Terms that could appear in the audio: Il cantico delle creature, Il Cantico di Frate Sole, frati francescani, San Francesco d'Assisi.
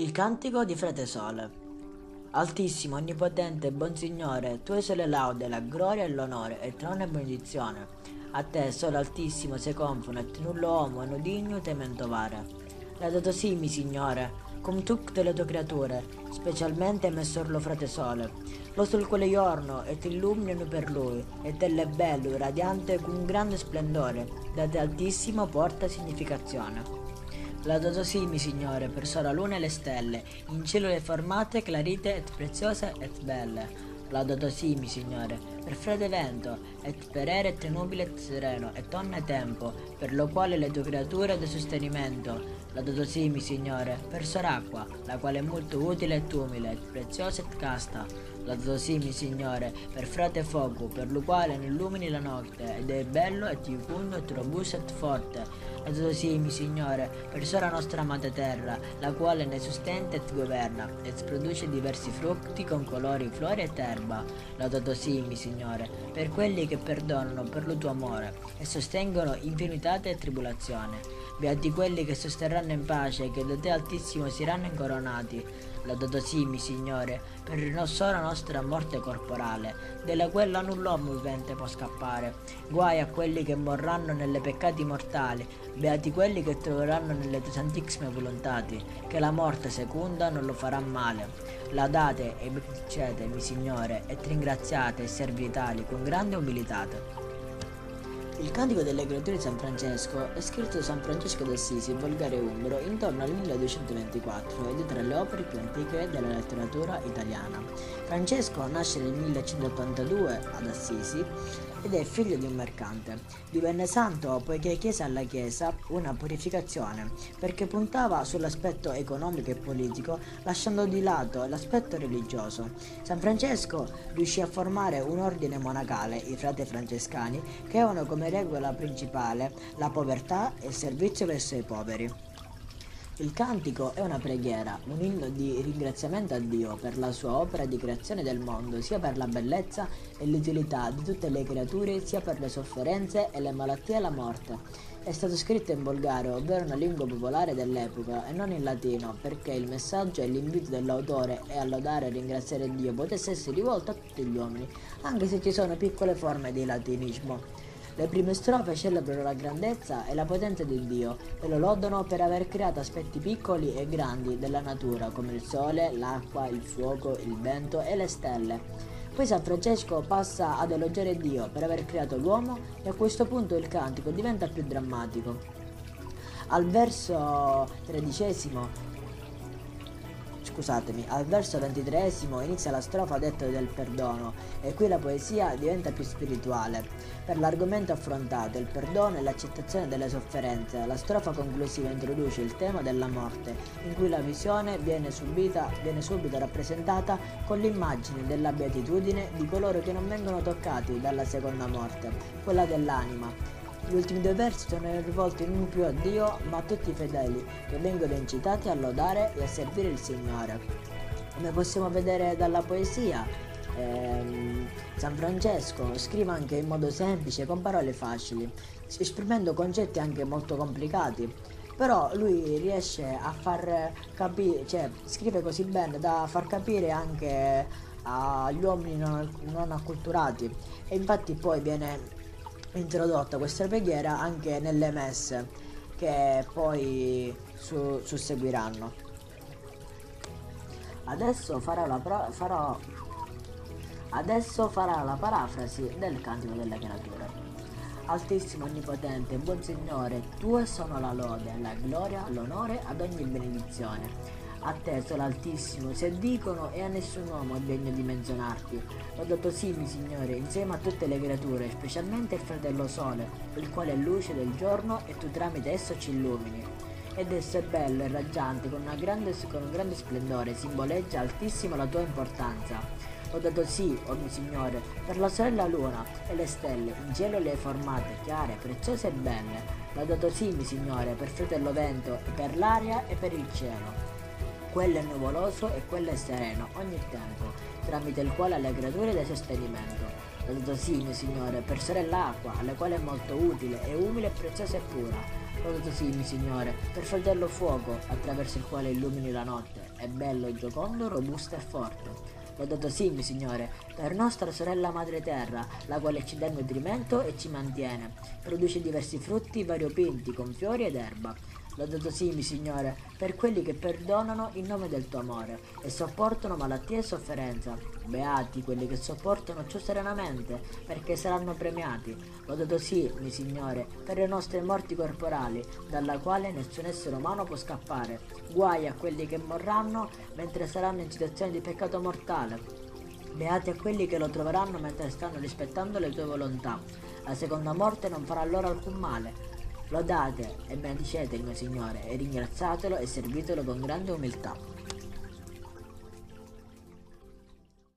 Il cantico di Frate Sole. Altissimo, onnipotente, buon Signore, tu sei la laude, la gloria e l'onore, e trono e benedizione. A te, solo Altissimo, sei confono, e nullo uomo, non digno tementovare. Laudato simi, Signore, con tutte le tue creature, specialmente Messor lo Frate Sole. Lo sol quale giorno, e ti illuminano per lui, e te l'è bello, radiante, con grande splendore, da te Altissimo porta significazione. Laudato simi, Signore, per sola luna e le stelle, in cielo le formate, clarite et preziose et belle. Laudato simi, Signore, per freddo vento, et per aere et nubile et sereno, et onne tempo, per lo quale le tue creature de sostenimento. Laudato simi, Signore, per sola acqua, la quale è molto utile et umile, et preziosa et casta. Laudato simi, Signore, per frate fuoco, per lo quale ne illumini la notte, ed è bello et fecondo et robusto et forte. Laudato simi, Signore, per sola nostra amata terra, la quale ne sostenta et governa, et produce diversi frutti con colori, fiori et erba. Laudato simi, Signore, per quelli che perdonano per lo tuo amore, e sostengono infinità e tribolazione. Beati quelli che sosterranno in pace, che da te Altissimo saranno incoronati. Laudato simi, Signore, per il nostra morte corporale, della quella null'uomo vivente può scappare. Guai a quelli che morranno nelle peccati mortali, beati quelli che troveranno nelle tue santissime volontati, che la morte secunda non lo farà male. Laudate e benedicetemi, Signore, e ringraziate i servi vitali con grande umiltà. Il Cantico delle Creature di San Francesco è scritto da San Francesco d'Assisi, volgare umbro, intorno al 1224 ed è tra le opere più antiche della letteratura italiana. Francesco nasce nel 1182 ad Assisi ed è figlio di un mercante. Divenne santo poiché chiese alla Chiesa una purificazione, perché puntava sull'aspetto economico e politico, lasciando di lato l'aspetto religioso. San Francesco riuscì a formare un ordine monacale, i frati francescani, che avevano come regola principale la povertà e il servizio verso i poveri. Il cantico è una preghiera, un inno di ringraziamento a Dio per la sua opera di creazione del mondo, sia per la bellezza e l'utilità di tutte le creature, sia per le sofferenze e le malattie e la morte. È stato scritto in volgare, ovvero una lingua popolare dell'epoca, e non in latino, perché il messaggio e l'invito dell'autore è a lodare e ringraziare Dio potesse essere rivolto a tutti gli uomini, anche se ci sono piccole forme di latinismo. Le prime strofe celebrano la grandezza e la potenza di Dio e lo lodano per aver creato aspetti piccoli e grandi della natura, come il sole, l'acqua, il fuoco, il vento e le stelle. Poi San Francesco passa ad elogiare Dio per aver creato l'uomo e a questo punto il cantico diventa più drammatico. Al verso 23esimo inizia la strofa detta del perdono e qui la poesia diventa più spirituale. Per l'argomento affrontato, il perdono e l'accettazione delle sofferenze, la strofa conclusiva introduce il tema della morte, in cui la visione viene subito rappresentata con l'immagine della beatitudine di coloro che non vengono toccati dalla seconda morte, quella dell'anima. Gli ultimi due versi sono rivolti non più a Dio, ma a tutti i fedeli che vengono incitati a lodare e a servire il Signore. Come possiamo vedere dalla poesia, San Francesco scrive anche in modo semplice, con parole facili, esprimendo concetti anche molto complicati, però lui riesce a far capire, scrive così bene da far capire anche agli uomini non acculturati, e infatti poi viene introdotta questa preghiera anche nelle messe che poi susseguiranno. Adesso farà la parafrasi del Cantico delle Creature. Altissimo, onnipotente, buon Signore, tue sono la lode, la gloria, l'onore ad ogni benedizione. A te, solo Altissimo, se dicono e a nessun uomo è degno di menzionarti. Laudato simi, Signore, insieme a tutte le creature, specialmente il fratello Sole, il quale è luce del giorno e tu tramite esso ci illumini. Ed esso è bello e raggiante, con un grande splendore, simboleggia Altissimo la tua importanza. Laudato sì, o mio Signore, per la sorella luna e le stelle, in cielo le hai formate, chiare, preziose e belle. Laudato simi, Signore, per fratello vento, e per l'aria e per il cielo. Quello è nuvoloso e quello è sereno ogni tempo, tramite il quale alle creature dai sostenimento. Laudato simi, Signore, per sorella acqua, alla quale è molto utile, è umile, preziosa e pura. Riposatissimi, Signore, per far fuoco attraverso il quale illumini la notte. È bello, giocondo, robusto e forte. Lodato sì, Signore, per nostra sorella madre terra, la quale ci dà nutrimento e ci mantiene. Produce diversi frutti variopinti con fiori ed erba. Lodato sì, Signore, per quelli che perdonano in nome del tuo amore e sopportano malattie e sofferenza. Beati quelli che sopportano ciò serenamente, perché saranno premiati. Lodato sì, Signore, per le nostre morti corporali, dalla quale nessun essere umano può scappare. Guai a quelli che morranno mentre saranno in situazione di peccato mortale. Beati a quelli che lo troveranno mentre stanno rispettando le tue volontà. La seconda morte non farà loro alcun male. Lodate e benedicete il mio Signore e ringraziatelo e servitelo con grande umiltà.